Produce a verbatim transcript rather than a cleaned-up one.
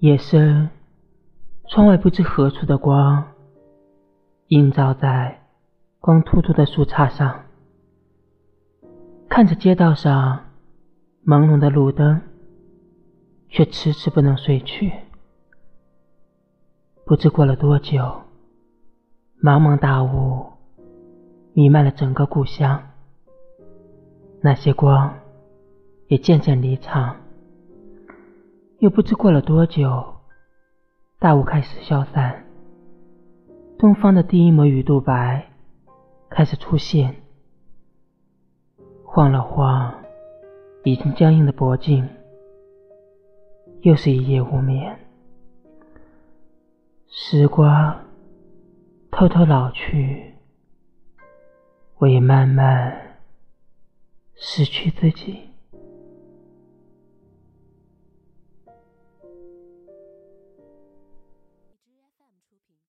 夜深，窗外不知何处的光映照在光秃秃的树杈上，看着街道上朦胧的路灯，却迟迟不能睡去。不知过了多久，茫茫大雾弥漫了整个故乡，那些光也渐渐离场。又不知过了多久，大雾开始消散，东方的第一抹雨肚白开始出现，晃了晃已经僵硬的脖颈，又是一夜无眠。时光偷偷老去，我也慢慢失去自己。